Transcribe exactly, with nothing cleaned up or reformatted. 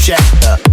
Jack up.